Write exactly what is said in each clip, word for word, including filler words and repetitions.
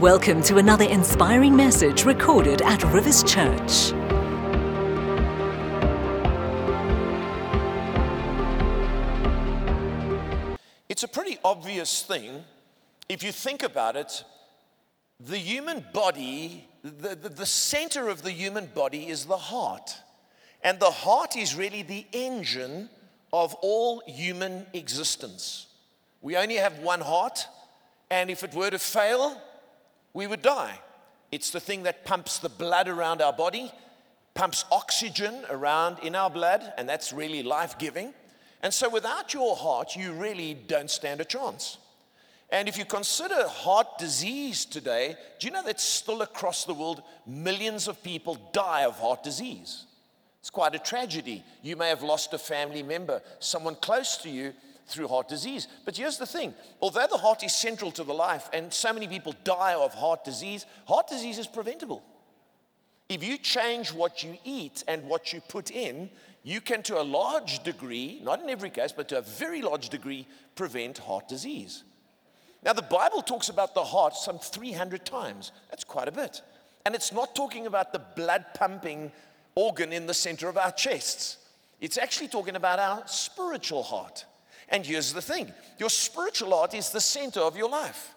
Welcome to another inspiring message recorded at Rivers Church. It's a pretty obvious thing. If you think about it, the human body, the, the, the center of the human body is the heart. And the heart is really the engine of all human existence. We only have one heart, and if it were to fail, we would die. It's the thing that pumps the blood around our body, pumps oxygen around in our blood, and that's really life-giving. And so without your heart, you really don't stand a chance. And if you consider heart disease today, do you know that still across the world, millions of people die of heart disease? It's quite a tragedy. You may have lost a family member, someone close to you, through heart disease. But here's the thing. Although the heart is central to the life, and so many people die of heart disease, heart disease is preventable. If you change what you eat and what you put in, you can, to a large degree, not in every case, but to a very large degree, prevent heart disease. Now, the Bible talks about the heart some three hundred times. That's quite a bit. And it's not talking about the blood-pumping organ in the center of our chests. It's actually talking about our spiritual heart. And here's the thing, your spiritual heart is the center of your life.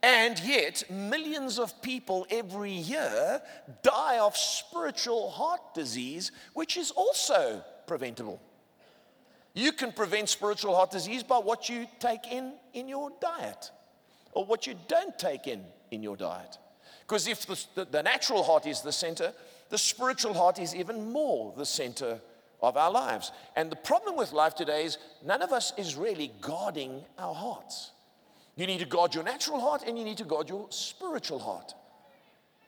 And yet, millions of people every year die of spiritual heart disease, which is also preventable. You can prevent spiritual heart disease by what you take in in your diet, or what you don't take in in your diet. Because if the, the, the natural heart is the center, the spiritual heart is even more the center of our lives. And the problem with life today is none of us is really guarding our hearts. You need to guard your natural heart and you need to guard your spiritual heart.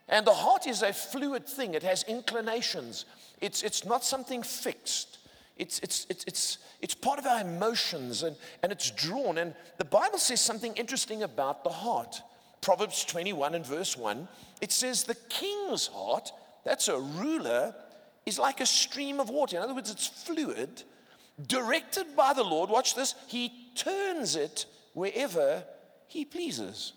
And the heart is a fluid thing. It has inclinations. It's, it's not something fixed. It's, it's, it's, it's, it's part of our emotions and, and it's drawn. And the Bible says something interesting about the heart. Proverbs twenty-one and verse one, it says the king's heart, that's a ruler, is like a stream of water. In other words, it's fluid, directed by the Lord. Watch this. He turns it wherever he pleases.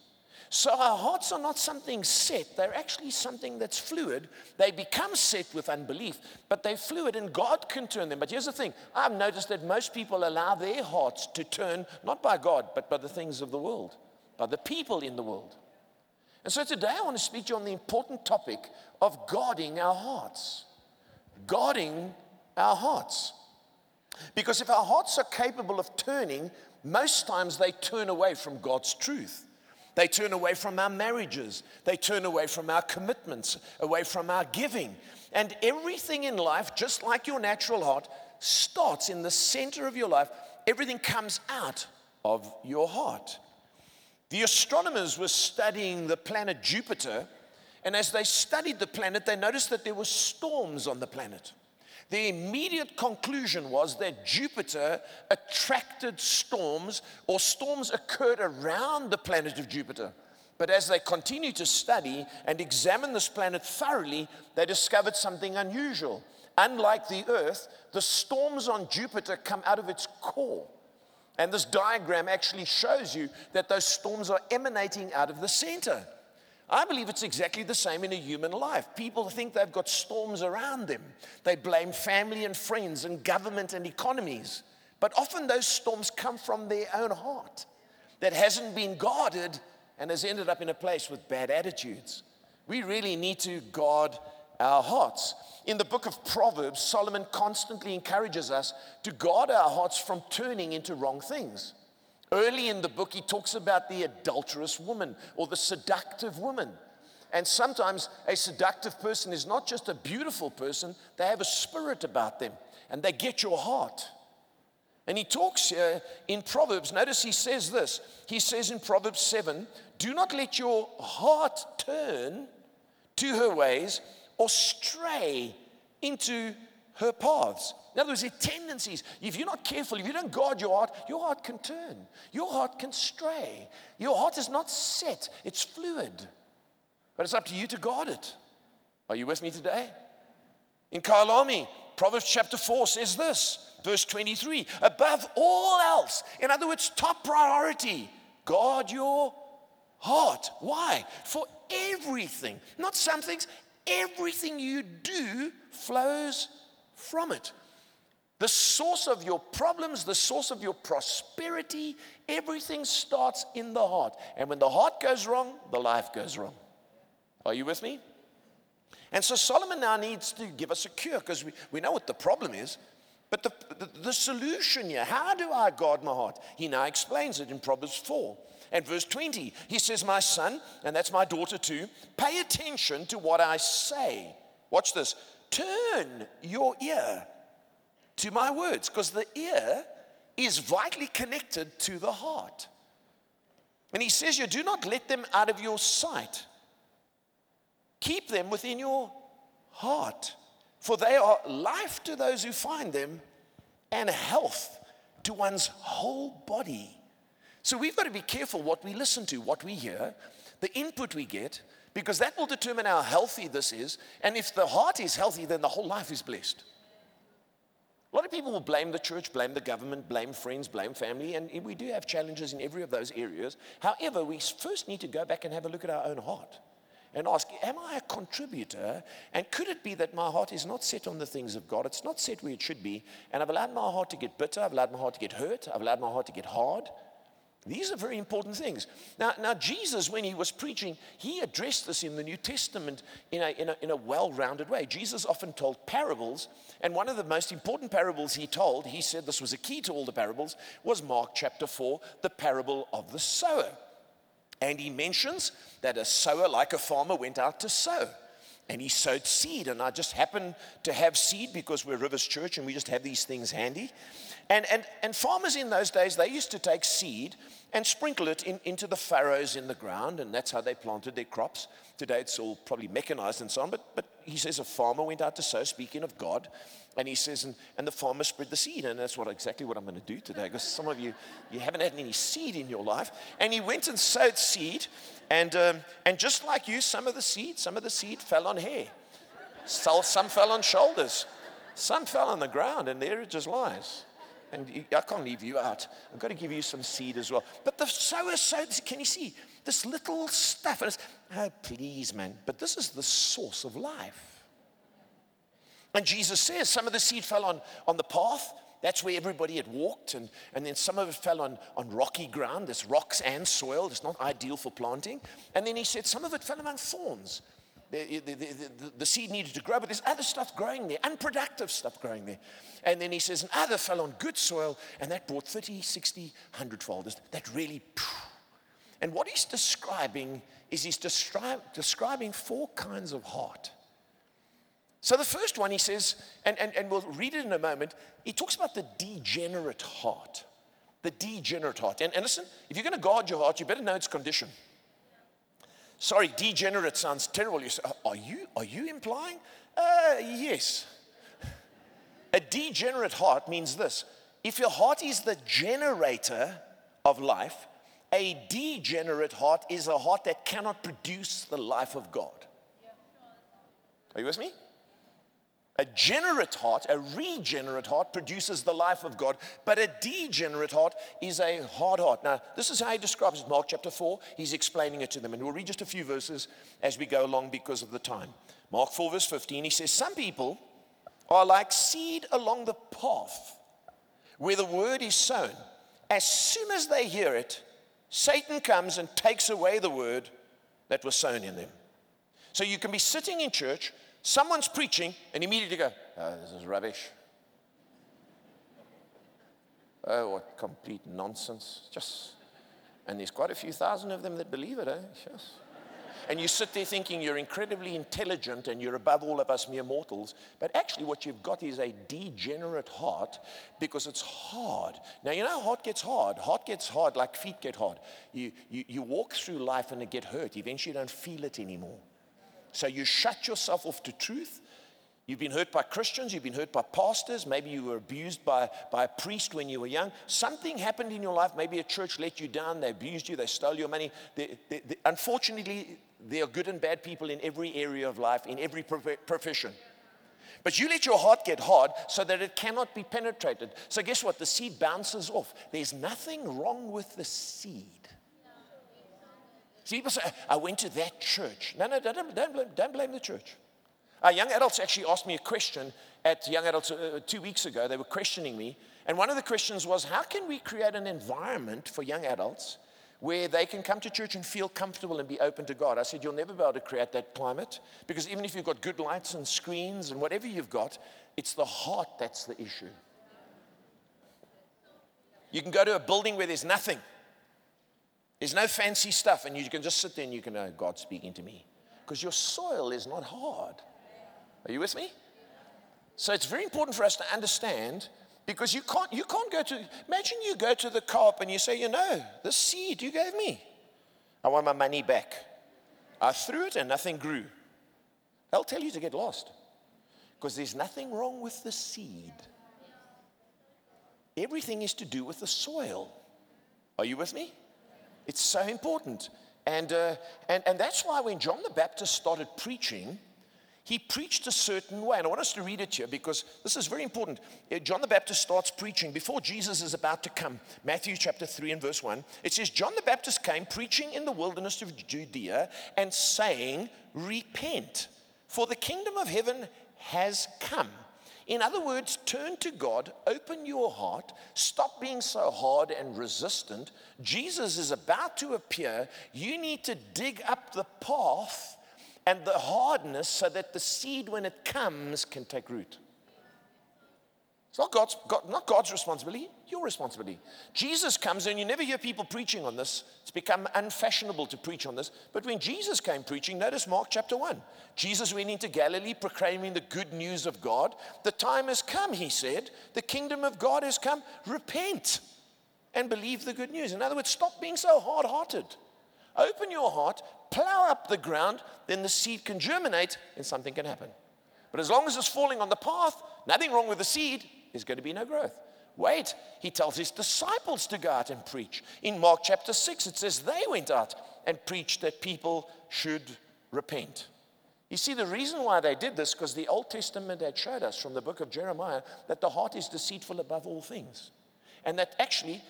So our hearts are not something set. They're actually something that's fluid. They become set with unbelief, but they're fluid and God can turn them. But here's the thing. I've noticed that most people allow their hearts to turn, not by God, but by the things of the world, by the people in the world. And so today I want to speak to you on the important topic of guarding our hearts. Guarding our hearts. Because if our hearts are capable of turning, most times they turn away from God's truth. They turn away from our marriages. They turn away from our commitments, away from our giving. And everything in life, just like your natural heart, starts in the center of your life. Everything comes out of your heart. The astronomers were studying the planet Jupiter. And as they studied the planet, they noticed that there were storms on the planet. The immediate conclusion was that Jupiter attracted storms, or storms occurred around the planet of Jupiter. But as they continued to study and examine this planet thoroughly, they discovered something unusual. Unlike the Earth, the storms on Jupiter come out of its core. And this diagram actually shows you that those storms are emanating out of the center. I believe it's exactly the same in a human life. People think they've got storms around them. They blame family and friends and government and economies. But often those storms come from their own heart that hasn't been guarded and has ended up in a place with bad attitudes. We really need to guard our hearts. In the book of Proverbs, Solomon constantly encourages us to guard our hearts from turning into wrong things. Early in the book, he talks about the adulterous woman or the seductive woman. And sometimes a seductive person is not just a beautiful person, they have a spirit about them and they get your heart. And he talks here in Proverbs, notice he says this, he says in Proverbs seven, do not let your heart turn to her ways or stray into her paths. In other words, their tendencies. If you're not careful, if you don't guard your heart, your heart can turn. Your heart can stray. Your heart is not set. It's fluid. But it's up to you to guard it. Are you with me today? In Kailami, Proverbs chapter four says this, verse twenty-three, above all else, in other words, top priority, guard your heart. Why? For everything, not some things, everything you do flows from it. The source of your problems, the source of your prosperity, everything starts in the heart. And when the heart goes wrong, the life goes wrong. Are you with me? And so Solomon now needs to give us a cure, because we, we know what the problem is. But the, the, the solution here, how do I guard my heart? He now explains it in Proverbs four. And verse twenty, he says, my son, and that's my daughter too, pay attention to what I say. Watch this. Turn your ear to my words, because the ear is vitally connected to the heart. And he says, you do not let them out of your sight. Keep them within your heart, for they are life to those who find them and health to one's whole body. So we've got to be careful what we listen to, what we hear, the input we get, because that will determine how healthy this is. And if the heart is healthy, then the whole life is blessed. A lot of people will blame the church, blame the government, blame friends, blame family, and we do have challenges in every of those areas. However, we first need to go back and have a look at our own heart and ask, am I a contributor? And could it be that my heart is not set on the things of God? It's not set where it should be, and I've allowed my heart to get bitter, I've allowed my heart to get hurt, I've allowed my heart to get hard. These are very important things. Now, now Jesus, when he was preaching, he addressed this in the New Testament in a, in a, in a well-rounded way. Jesus often told parables, and one of the most important parables he told, he said this was a key to all the parables, was Mark chapter four, the parable of the sower. And he mentions that a sower, like a farmer, went out to sow. And he sowed seed, and I just happen to have seed because we're Rivers Church and we just have these things handy. And and and farmers in those days, they used to take seed and sprinkle it in, into the furrows in the ground, and that's how they planted their crops. Today it's all probably mechanized and so on, but, but he says a farmer went out to sow, speaking of God, and he says, and, and the farmer spread the seed, and that's what exactly what I'm going to do today, because some of you, you haven't had any seed in your life. And he went and sowed seed, and um, and just like you, some of the seed, some of the seed fell on hair, some, some fell on shoulders, some fell on the ground, and there it just lies. And I can't leave you out. I've got to give you some seed as well. But the sower sowed, can you see? This little stuff. And it's, oh, please, man. But this is the source of life. And Jesus says some of the seed fell on, on the path. That's where everybody had walked. And, and then some of it fell on, on rocky ground. There's rocks and soil. It's not ideal for planting. And then he said some of it fell among thorns. The, the, the, the, the seed needed to grow, but there's other stuff growing there, unproductive stuff growing there. And then he says, and other fell on good soil, and that brought thirty, sixty, one hundred fold. That really, and what he's describing is he's descri- describing four kinds of heart. So the first one he says, and, and, and we'll read it in a moment, he talks about the degenerate heart. The degenerate heart. And, and listen, if you're going to guard your heart, you better know its condition. Sorry, degenerate sounds terrible. You say, are you, are you implying? Uh, yes. A degenerate heart means this. If your heart is the generator of life, a degenerate heart is a heart that cannot produce the life of God. Are you with me? A generate heart, a regenerate heart produces the life of God, but a degenerate heart is a hard heart. Now, this is how he describes it. Mark chapter four, he's explaining it to them. And we'll read just a few verses as we go along because of the time. Mark four, verse fifteen, he says, some people are like seed along the path where the word is sown. As soon as they hear it, Satan comes and takes away the word that was sown in them. So you can be sitting in church, someone's preaching, and immediately go, oh, this is rubbish. Oh, what complete nonsense. Just, and there's quite a few thousand of them that believe it, eh? Yes. And you sit there thinking you're incredibly intelligent and you're above all of us mere mortals, but actually what you've got is a degenerate heart because it's hard. Now, you know, heart gets hard. Heart gets hard like feet get hard. You, you, you walk through life and it get hurt. Eventually you don't feel it anymore. So you shut yourself off to truth. You've been hurt by Christians. You've been hurt by pastors. Maybe you were abused by, by a priest when you were young. Something happened in your life. Maybe a church let you down. They abused you. They stole your money. They, they, they, unfortunately, there are good and bad people in every area of life, in every prof- profession. But you let your heart get hard so that it cannot be penetrated. So guess what? The seed bounces off. There's nothing wrong with the seed. So people say, I went to that church. No, no, don't, don't, blame, don't blame the church. Our young adults actually asked me a question at Young Adults uh, two weeks ago. They were questioning me. And one of the questions was, how can we create an environment for young adults where they can come to church and feel comfortable and be open to God? I said, you'll never be able to create that climate, because even if you've got good lights and screens and whatever you've got, it's the heart that's the issue. You can go to a building where there's nothing. There's no fancy stuff, and you can just sit there and you can know God's speaking to me, because your soil is not hard. Are you with me? So it's very important for us to understand, because you can't you can't go to, imagine you go to the co-op and you say, you know, this seed you gave me, I want my money back. I threw it and nothing grew. They'll tell you to get lost, because there's nothing wrong with the seed. Everything is to do with the soil. Are you with me? It's so important. And, uh, and, and that's why when John the Baptist started preaching, he preached a certain way. And I want us to read it here, because this is very important. John the Baptist starts preaching before Jesus is about to come. Matthew chapter three and verse one. It says, John the Baptist came preaching in the wilderness of Judea and saying, repent, for the kingdom of heaven has come. In other words, turn to God, open your heart, stop being so hard and resistant. Jesus is about to appear. You need to dig up the path and the hardness so that the seed, when it comes, can take root. It's not God's, God, not God's responsibility, your responsibility. Jesus comes, and you never hear people preaching on this. It's become unfashionable to preach on this. But when Jesus came preaching, notice Mark chapter one. Jesus went into Galilee proclaiming the good news of God. The time has come, he said. The kingdom of God has come. Repent and believe the good news. In other words, stop being so hard-hearted. Open your heart, plow up the ground, then the seed can germinate and something can happen. But as long as it's falling on the path, nothing wrong with the seed, there's going to be no growth. Wait, he tells his disciples to go out and preach. In Mark chapter six, it says they went out and preached that people should repent. You see, the reason why they did this, because the Old Testament had showed us from the book of Jeremiah that the heart is deceitful above all things. And that actually,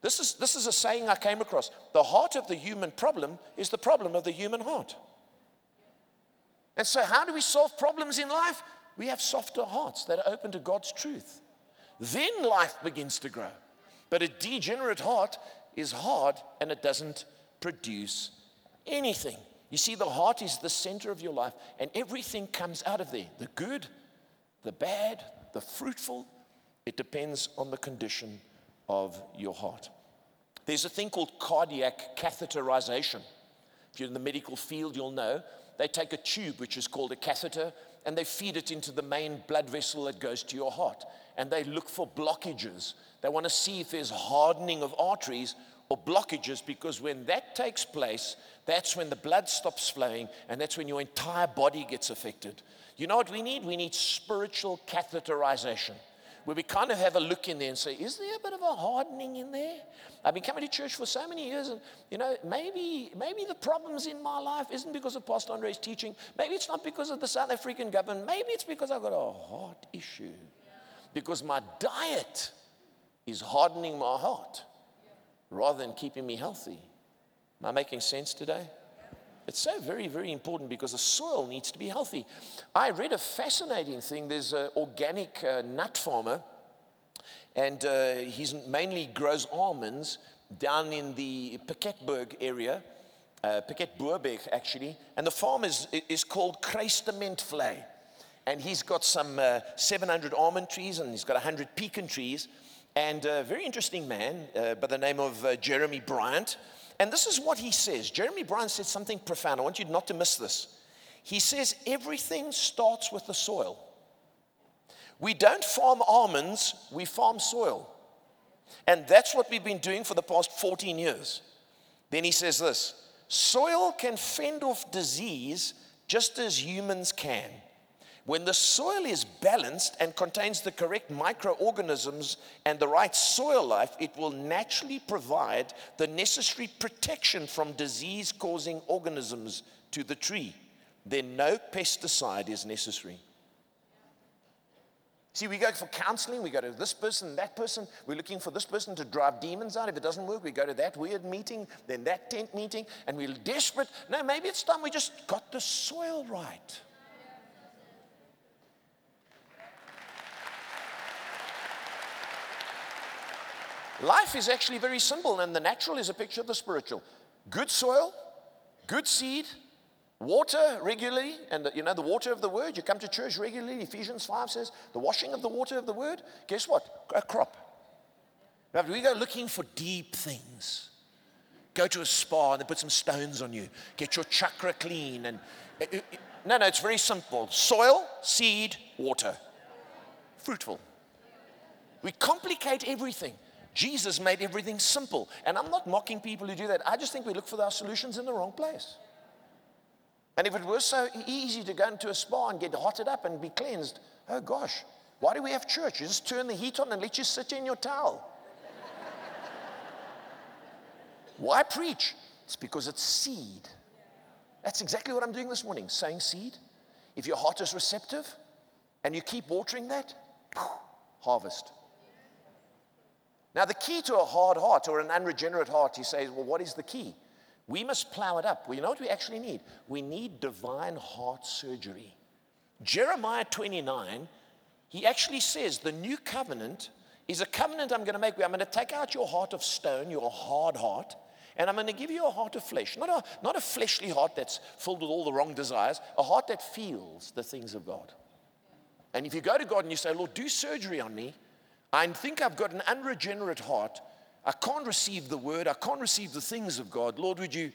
this is, this is a saying I came across. The heart of the human problem is the problem of the human heart. And so how do we solve problems in life? We have softer hearts that are open to God's truth. Then life begins to grow. But a degenerate heart is hard, and it doesn't produce anything. You see, the heart is the center of your life, and everything comes out of there. The good, the bad, the fruitful. It depends on the condition of your heart. There's a thing called cardiac catheterization. If you're in the medical field, you'll know. They take a tube, which is called a catheter, and they feed it into the main blood vessel that goes to your heart. And they look for blockages. They want to see if there's hardening of arteries or blockages, because when that takes place, that's when the blood stops flowing, and that's when your entire body gets affected. You know what we need? We need spiritual catheterization, where we kind of have a look in there and say, is there a bit of a hardening in there? I've been coming to church for so many years, and, you know, maybe maybe the problems in my life isn't because of Pastor Andre's teaching. Maybe it's not because of the South African government. Maybe it's because I've got a heart issue, because my diet is hardening my heart rather than keeping me healthy. Am I making sense today? It's so very, very important, because the soil needs to be healthy. I read a fascinating thing. There's an organic uh, nut farmer, and uh, he mainly grows almonds down in the Piketberg area, uh, Piketberg actually, and the farm is, is called Kreistementvlei. And he's got some uh, seven hundred almond trees, and he's got one hundred pecan trees, and a very interesting man uh, by the name of uh, Jeremy Bryant. And this is what he says. Jeremy Bryant said something profound. I want you not to miss this. He says, everything starts with the soil. We don't farm almonds, we farm soil. And that's what we've been doing for the past fourteen years. Then he says this, soil can fend off disease just as humans can. When the soil is balanced and contains the correct microorganisms and the right soil life, it will naturally provide the necessary protection from disease-causing organisms to the tree. Then no pesticide is necessary. See, we go for counseling, we go to this person, that person, we're looking for this person to drive demons out. If it doesn't work, we go to that weird meeting, then that tent meeting, and we're desperate. No, maybe it's time we just got the soil right. Life is actually very simple, and the natural is a picture of the spiritual. Good soil, good seed, water regularly, and the, you know, the water of the word, you come to church regularly. Ephesians five says, the washing of the water of the word, guess what? A crop. Now, we go looking for deep things. Go to a spa and they put some stones on you. Get your chakra clean. And it, it, it, no, no, it's very simple. Soil, seed, water. Fruitful. We complicate everything. Jesus made everything simple. And I'm not mocking people who do that. I just think we look for our solutions in the wrong place. And if it were so easy to go into a spa and get hotted up and be cleansed, oh gosh, why do we have church? You just turn the heat on and let you sit in your towel. Why preach? It's because it's seed. That's exactly what I'm doing this morning, sowing seed. If your heart is receptive and you keep watering that, harvest. Now the key to a hard heart or an unregenerate heart, he says, well, what is the key? We must plow it up. Well, you know what we actually need? We need divine heart surgery. Jeremiah twenty-nine, he actually says the new covenant is a covenant I'm going to make. I'm going to take out your heart of stone, your hard heart, and I'm going to give you a heart of flesh. Not a, not a fleshly heart that's filled with all the wrong desires, a heart that feels the things of God. And if you go to God and you say, Lord, do surgery on me, I think I've got an unregenerate heart, I can't receive the word. I can't receive the things of God. Lord, would you,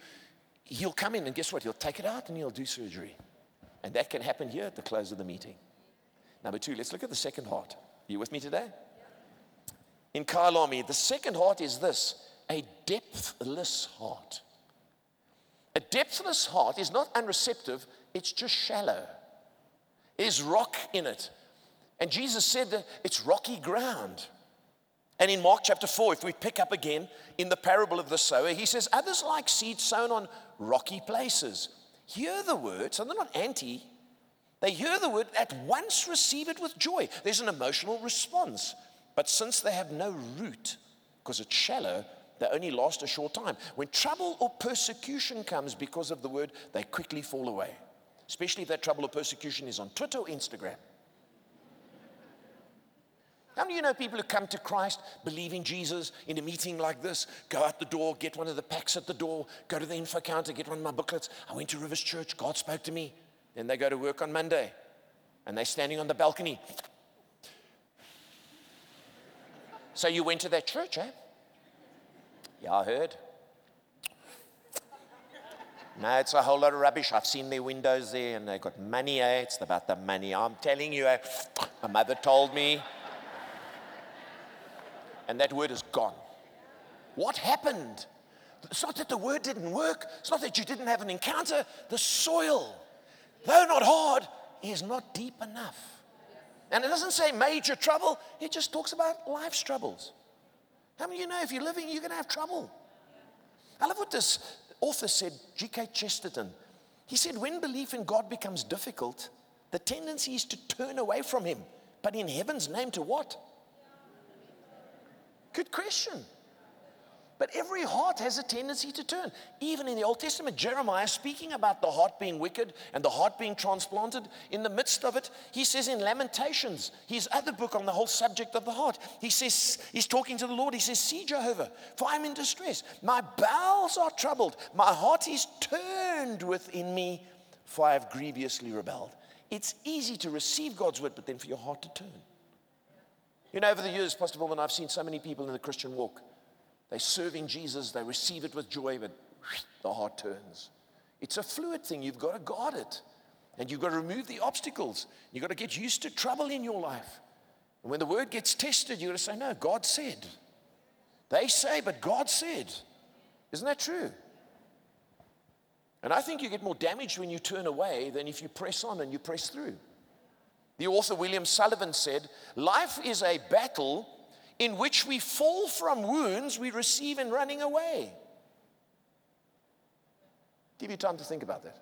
he'll come in and guess what? He'll take it out and he'll do surgery. And that can happen here at the close of the meeting. Number two, let's look at the second heart. Are you with me today? In Kailami, the second heart is this, a depthless heart. A depthless heart is not unreceptive, it's just shallow. There's rock in it. And Jesus said that it's rocky ground. And in Mark chapter four, if we pick up again in the parable of the sower, he says, others like seeds sown on rocky places. Hear the word, so they're not anti. They hear the word, at once receive it with joy. There's an emotional response. But since they have no root, because it's shallow, they only last a short time. When trouble or persecution comes because of the word, they quickly fall away. Especially if that trouble or persecution is on Twitter or Instagram. How many of you know people who come to Christ, believe in Jesus, in a meeting like this, go out the door, get one of the packs at the door, go to the info counter, get one of my booklets. I went to Rivers Church, God spoke to me. Then they go to work on Monday, and they're standing on the balcony. So you went to that church, eh? Yeah, I heard. No, it's a whole lot of rubbish. I've seen their windows there, and they've got money, eh? It's about the money. I'm telling you, eh? My mother told me. And that word is gone. What happened? It's not that the word didn't work. It's not that you didn't have an encounter. The soil, though not hard, is not deep enough. And it doesn't say major trouble. It just talks about life's troubles. How many of you know if you're living, you're going to have trouble? I love what this author said, G K Chesterton. He said, when belief in God becomes difficult, the tendency is to turn away from him. But in heaven's name, to what? Good question. But every heart has a tendency to turn. Even in the Old Testament, Jeremiah, speaking about the heart being wicked and the heart being transplanted, in the midst of it, he says in Lamentations, his other book on the whole subject of the heart, he says, he's talking to the Lord, he says, see Jehovah, for I'm in distress. My bowels are troubled. My heart is turned within me, for I have grievously rebelled. It's easy to receive God's word, but then for your heart to turn. You know, over the years, Pastor Baldwin, I've seen so many people in the Christian walk. They're serving Jesus, they receive it with joy, but the heart turns. It's a fluid thing. You've got to guard it. And you've got to remove the obstacles. You've got to get used to trouble in your life. And when the word gets tested, you've got to say, no, God said. They say, but God said. Isn't that true? And I think you get more damage when you turn away than if you press on and you press through. The author William Sullivan said, life is a battle in which we fall from wounds we receive in running away. Give you time to think about that.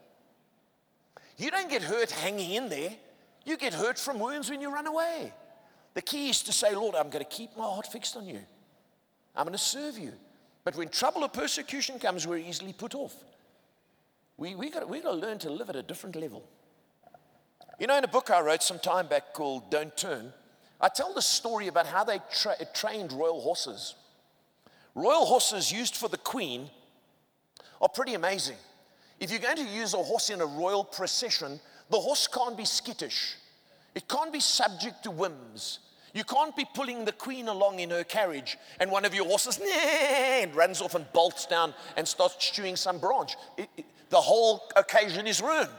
You don't get hurt hanging in there. You get hurt from wounds when you run away. The key is to say, Lord, I'm going to keep my heart fixed on you. I'm going to serve you. But when trouble or persecution comes, we're easily put off. We, we got, we got to learn to live at a different level. You know, in a book I wrote some time back called Don't Turn, I tell the story about how they tra- trained royal horses. Royal horses used for the queen are pretty amazing. If you're going to use a horse in a royal procession, the horse can't be skittish. It can't be subject to whims. You can't be pulling the queen along in her carriage and one of your horses and runs off and bolts down and starts chewing some branch. It, it, the whole occasion is ruined.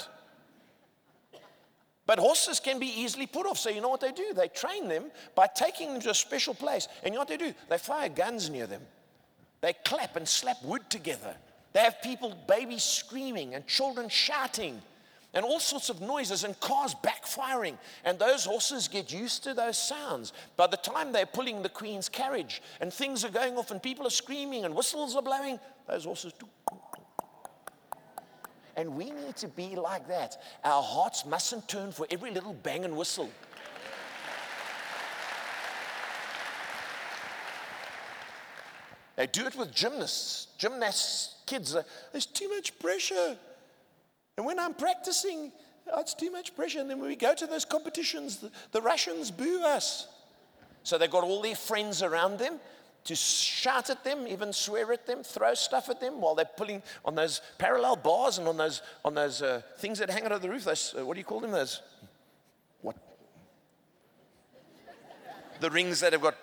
But horses can be easily put off. So you know what they do? They train them by taking them to a special place. And you know what they do? They fire guns near them. They clap and slap wood together. They have people, babies screaming and children shouting and all sorts of noises and cars backfiring. And those horses get used to those sounds. By the time they're pulling the queen's carriage and things are going off and people are screaming and whistles are blowing, those horses do. And we need to be like that. Our hearts mustn't turn for every little bang and whistle. They do it with gymnasts. Gymnasts, kids, there's too much pressure. And when I'm practicing, oh, it's too much pressure. And then when we go to those competitions, the, the Russians boo us. So they've got all their friends around them to shout at them, even swear at them, throw stuff at them while they're pulling on those parallel bars and on those on those uh, things that hang out of the roof. Those uh, what do you call them? Those what? The rings that have got.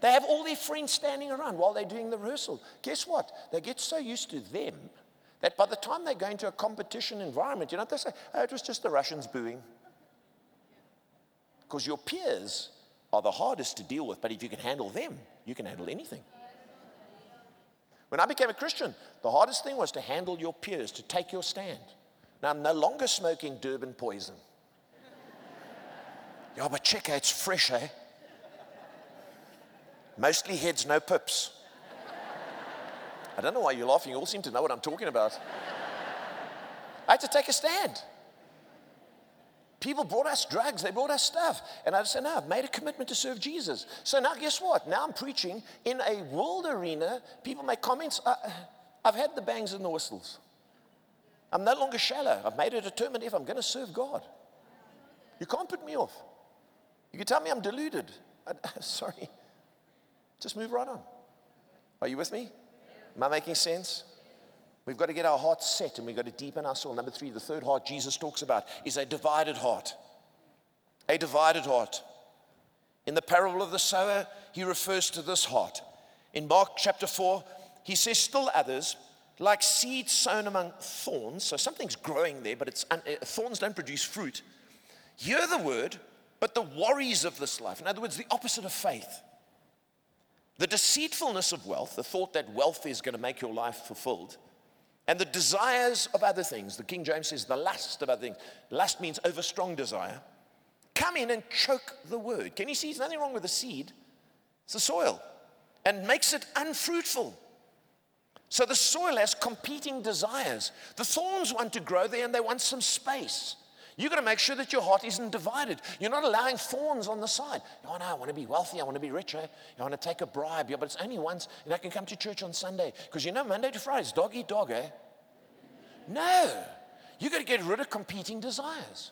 They have all their friends standing around while they're doing the rehearsal. Guess what? They get so used to them that by the time they go into a competition environment, you know what they say? Oh, it was just the Russians booing. Because your peers are the hardest to deal with, but if you can handle them, you can handle anything. When I became a Christian, the hardest thing was to handle your peers, to take your stand. Now, I'm no longer smoking Durban poison. Yeah, but check, eh? It's fresh, eh? Mostly heads, no pips. I don't know why you're laughing. You all seem to know what I'm talking about. I had to take a stand. People brought us drugs, they brought us stuff. And I said, no, I've made a commitment to serve Jesus. So now guess what? Now I'm preaching in a world arena. People make comments. Uh, I've had the bangs and the whistles. I'm no longer shallow. I've made a determined effort. I'm going to serve God. You can't put me off. You can tell me I'm deluded. I, sorry. Just move right on. Are you with me? Am I making sense? We've got to get our hearts set and we've got to deepen our soul. Number three, the third heart Jesus talks about is a divided heart. A divided heart. In the parable of the sower, he refers to this heart. In Mark chapter four, he says, still others, like seed sown among thorns, so something's growing there, but it's un- thorns don't produce fruit, hear the word, but the worries of this life, in other words, the opposite of faith, the deceitfulness of wealth, the thought that wealth is going to make your life fulfilled, and the desires of other things, the King James says the lust of other things. Lust means overstrong desire. Come in and choke the word. Can you see there's nothing wrong with the seed? It's the soil. And makes it unfruitful. So the soil has competing desires. The thorns want to grow there and they want some space. You've got to make sure that your heart isn't divided. You're not allowing thorns on the side. Oh, no, I want to be wealthy. I want to be rich. Eh? I want to take a bribe. Yeah, but it's only once, and I can come to church on Sunday. Because you know, Monday to Friday is dog eat dog, eh? No. You've got to get rid of competing desires.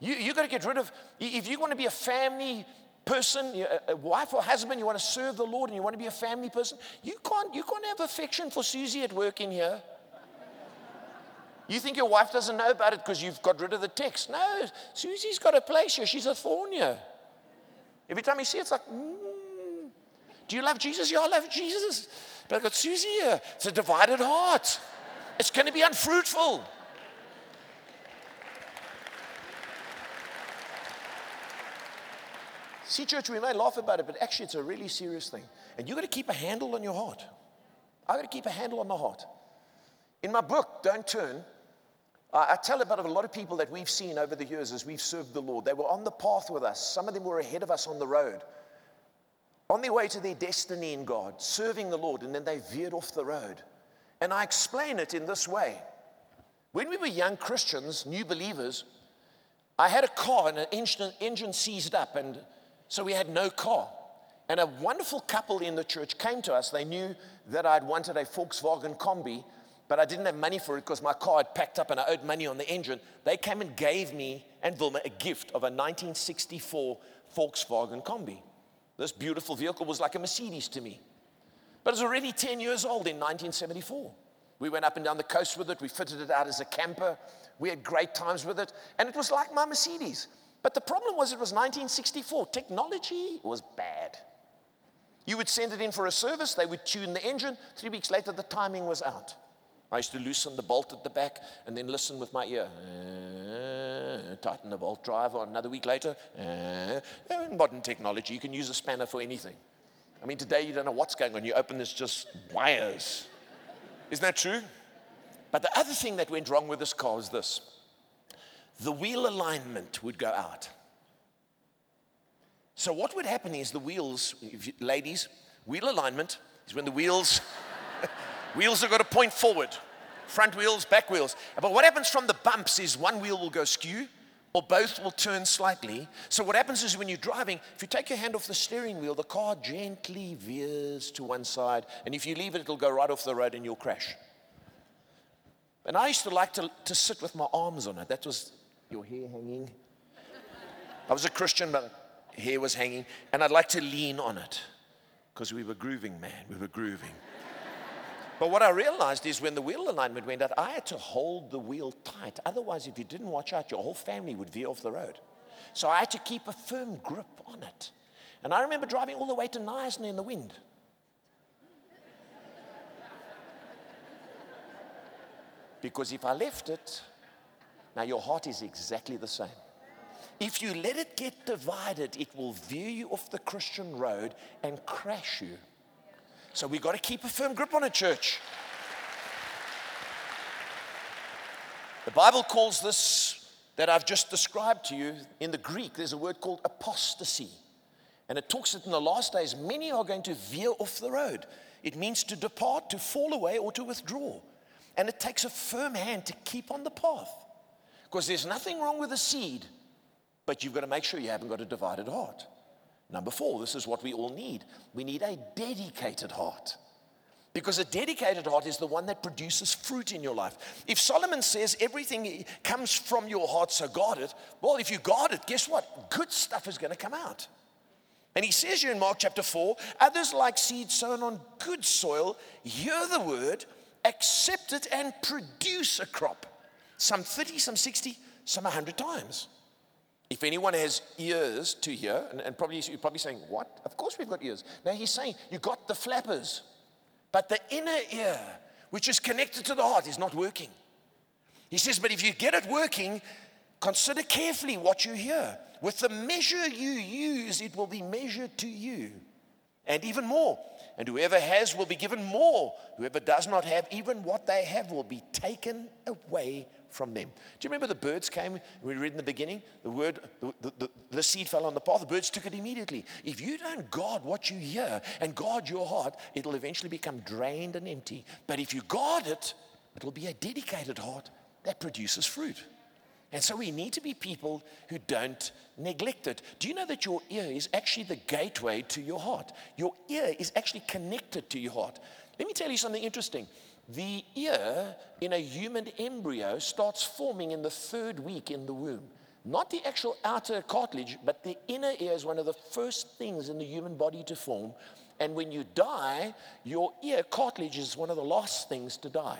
You, you've got to get rid of, if you want to be a family person, a wife or husband, you want to serve the Lord and you want to be a family person, you can't, you can't have affection for Susie at work in here. You think your wife doesn't know about it because you've got rid of the text. No, Susie's got a place here. She's a thorn here. Every time you see it, it's like, mm. Do you love Jesus? Yeah, I love Jesus. But I've got Susie here. It's a divided heart. It's going to be unfruitful. See, church, we may laugh about it, but actually it's a really serious thing. And you've got to keep a handle on your heart. I've got to keep a handle on my heart. In my book, Don't Turn, I tell about a lot of people that we've seen over the years as we've served the Lord. They were on the path with us. Some of them were ahead of us on the road, on their way to their destiny in God, serving the Lord, and then they veered off the road. And I explain it in this way. When we were young Christians, new believers, I had a car and an engine, engine seized up, and so we had no car. And a wonderful couple in the church came to us. They knew that I'd wanted a Volkswagen Kombi, but I didn't have money for it because my car had packed up and I owed money on the engine. They came and gave me and Wilma a gift of a nineteen sixty-four Volkswagen Kombi. This beautiful vehicle was like a Mercedes to me. But it was already ten years old in nineteen seventy-four. We went up and down the coast with it. We fitted it out as a camper. We had great times with it. And it was like my Mercedes. But the problem was it was nineteen sixty-four. Technology was bad. You would send it in for a service. They would tune the engine. Three weeks later, the timing was out. I used to loosen the bolt at the back and then listen with my ear. Uh, tighten the bolt drive, or another week later. Uh, in modern technology, you can use a spanner for anything. I mean, today you don't know what's going on. You open this, just wires. Isn't that true? But the other thing that went wrong with this car was this. The wheel alignment would go out. So what would happen is the wheels, if you, ladies, wheel alignment is when the wheels... Wheels have got to point forward, front wheels, back wheels. But what happens from the bumps is one wheel will go skew or both will turn slightly. So what happens is when you're driving, if you take your hand off the steering wheel, the car gently veers to one side. And if you leave it, it'll go right off the road and you'll crash. And I used to like to, to sit with my arms on it. That was your hair hanging. I was a Christian, but hair was hanging. And I'd like to lean on it because we were grooving, man. We were grooving. But what I realized is when the wheel alignment went out, I had to hold the wheel tight. Otherwise, if you didn't watch out, your whole family would veer off the road. So I had to keep a firm grip on it. And I remember driving all the way to Nyasna in the wind. Because if I left it, now your heart is exactly the same. If you let it get divided, it will veer you off the Christian road and crash you. So we've got to keep a firm grip on it, church. The Bible calls this, that I've just described to you, in the Greek, there's a word called apostasy. And it talks that in the last days, many are going to veer off the road. It means to depart, to fall away, or to withdraw. And it takes a firm hand to keep on the path. Because there's nothing wrong with a seed, but you've got to make sure you haven't got a divided heart. Number four, this is what we all need. We need a dedicated heart. Because a dedicated heart is the one that produces fruit in your life. If Solomon says everything comes from your heart, so guard it. Well, if you guard it, guess what? Good stuff is going to come out. And he says here in Mark chapter four, others like seed sown on good soil, hear the word, accept it, and produce a crop. Some thirty, some sixty, some one hundred times. If anyone has ears to hear, and, and probably you're probably saying, what? Of course we've got ears. Now he's saying, you got the flappers, but the inner ear, which is connected to the heart, is not working. He says, but if you get it working, consider carefully what you hear. With the measure you use, it will be measured to you, and even more. And whoever has will be given more. Whoever does not have, even what they have will be taken away from them. Do you remember the birds came? We read in the beginning, the word, the, the, the seed fell on the path. The birds took it immediately. If you don't guard what you hear and guard your heart, it'll eventually become drained and empty. But if you guard it, it'll be a dedicated heart that produces fruit. And so we need to be people who don't neglect it. Do you know that your ear is actually the gateway to your heart? Your ear is actually connected to your heart. Let me tell you something interesting. The ear in a human embryo starts forming in the third week in the womb. Not the actual outer cartilage, but the inner ear is one of the first things in the human body to form. And when you die, your ear cartilage is one of the last things to die.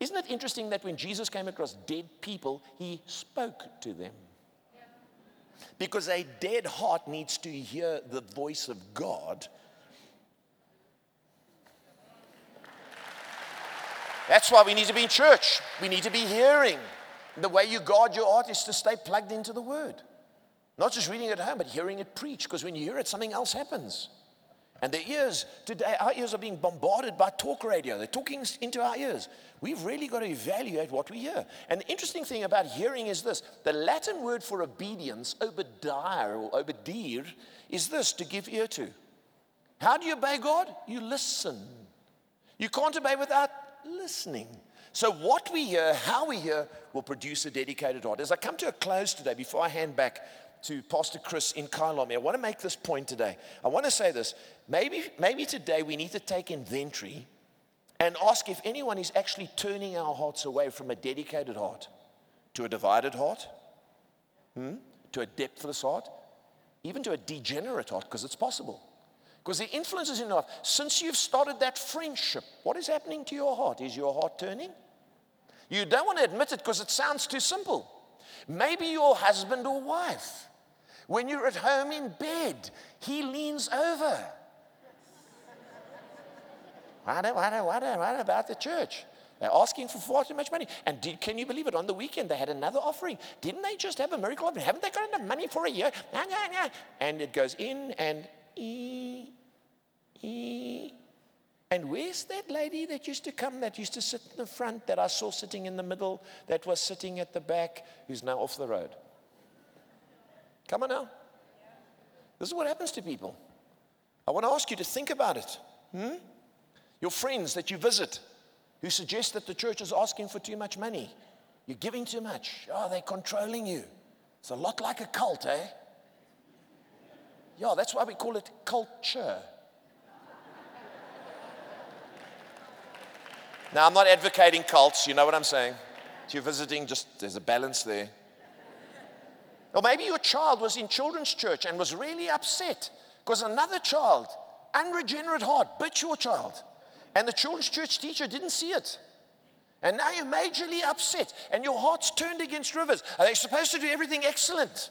Isn't it interesting that when Jesus came across dead people, he spoke to them? Yeah. Because a dead heart needs to hear the voice of God. That's why we need to be in church. We need to be hearing. The way you guard your heart is to stay plugged into the word. Not just reading it at home, but hearing it preached. Because when you hear it, something else happens. And the ears, today, our ears are being bombarded by talk radio. They're talking into our ears. We've really got to evaluate what we hear. And the interesting thing about hearing is this. The Latin word for obedience, obedire or obedir, is this, to give ear to. How do you obey God? You listen. You can't obey without listening. So what we hear, how we hear, will produce a dedicated heart. As I come to a close today, before I hand back to Pastor Chris in Kailami, I want to make this point today. I want to say this. Maybe, maybe today we need to take inventory and ask if anyone is actually turning our hearts away from a dedicated heart to a divided heart, hmm? to a depthless heart, even to a degenerate heart, because it's possible. Because the influences in life, since you've started that friendship, what is happening to your heart? Is your heart turning? You don't want to admit it because it sounds too simple. Maybe your husband or wife, when you're at home in bed, he leans over. I don't, I don't, I don't, I don't about the church. They're asking for far too much money. And did, can you believe it? On the weekend, they had another offering. Didn't they just have a miracle offering? Haven't they got enough money for a year? And it goes in and E, e. And where's that lady that used to come, that used to sit in the front, that I saw sitting in the middle, that was sitting at the back, who's now off the road? Come on now. This is what happens to people. I want to ask you to think about it. Hmm? Your friends that you visit who suggest that the church is asking for too much money. You're giving too much. Oh, they're controlling you. It's a lot like a cult, eh? Yeah, that's why we call it culture. Now, I'm not advocating cults. You know what I'm saying? If you're visiting, just there's a balance there. Or maybe your child was in children's church and was really upset because another child, unregenerate heart, bit your child. And the children's church teacher didn't see it. And now you're majorly upset and your heart's turned against Rivers. Are they supposed to do everything excellent?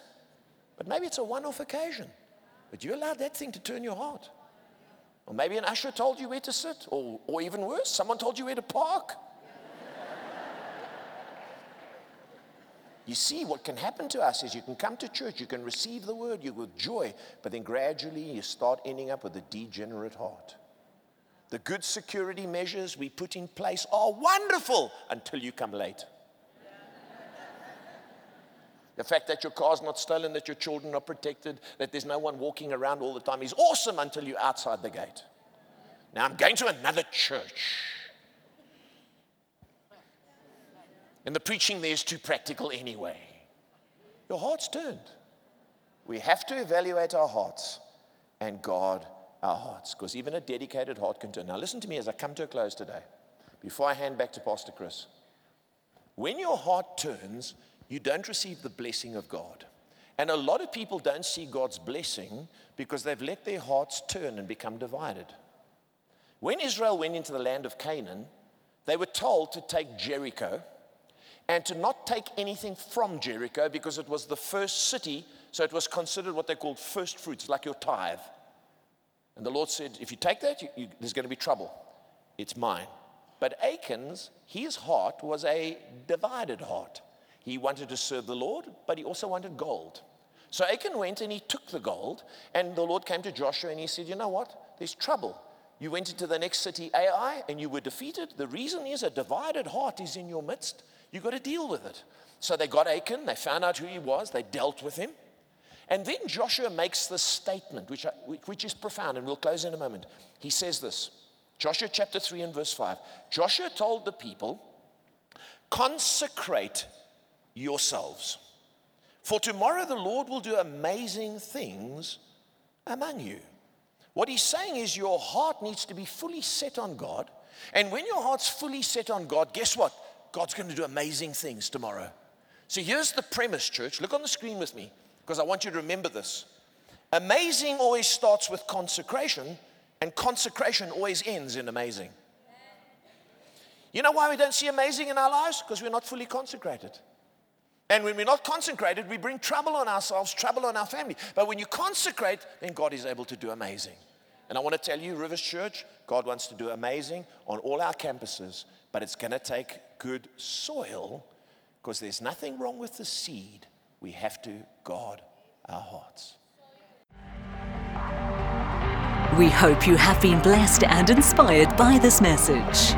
But maybe it's a one-off occasion. But you allowed that thing to turn your heart. Or maybe an usher told you where to sit. Or, or even worse, someone told you where to park. You see, what can happen to us is you can come to church, you can receive the word, you with joy, but then gradually you start ending up with a degenerate heart. The good security measures we put in place are wonderful until you come late. The fact that your car's not stolen, that your children are protected, that there's no one walking around all the time is awesome until you're outside the gate. Now, I'm going to another church. And the preaching there is too practical anyway. Your heart's turned. We have to evaluate our hearts and guard our hearts, because even a dedicated heart can turn. Now, listen to me as I come to a close today, before I hand back to Pastor Chris. When your heart turns, you don't receive the blessing of God. And a lot of people don't see God's blessing because they've let their hearts turn and become divided. When Israel went into the land of Canaan, they were told to take Jericho and to not take anything from Jericho because it was the first city, so it was considered what they called first fruits, like your tithe. And the Lord said, if you take that, you, you, there's going to be trouble. It's mine. But Achan's, his heart was a divided heart. He wanted to serve the Lord, but he also wanted gold. So Achan went and he took the gold, and the Lord came to Joshua and he said, you know what? There's trouble. You went into the next city, Ai, and you were defeated. The reason is a divided heart is in your midst. You've got to deal with it. So they got Achan. They found out who he was. They dealt with him. And then Joshua makes this statement, which, I, which is profound, and we'll close in a moment. He says this, Joshua chapter three and verse five. Joshua told the people, consecrate yourselves, for tomorrow the Lord will do amazing things among you. What he's saying is your heart needs to be fully set on God, and when your heart's fully set on God, guess what? God's going to do amazing things tomorrow. So here's the premise, church. Look on the screen with me, because I want you to remember this. Amazing always starts with consecration, and consecration always ends in amazing. You know why we don't see amazing in our lives? Because we're not fully consecrated. And when we're not consecrated, we bring trouble on ourselves, trouble on our family. But when you consecrate, then God is able to do amazing. And I want to tell you, Rivers Church, God wants to do amazing on all our campuses, but it's going to take good soil, because there's nothing wrong with the seed. We have to guard our hearts. We hope you have been blessed and inspired by this message.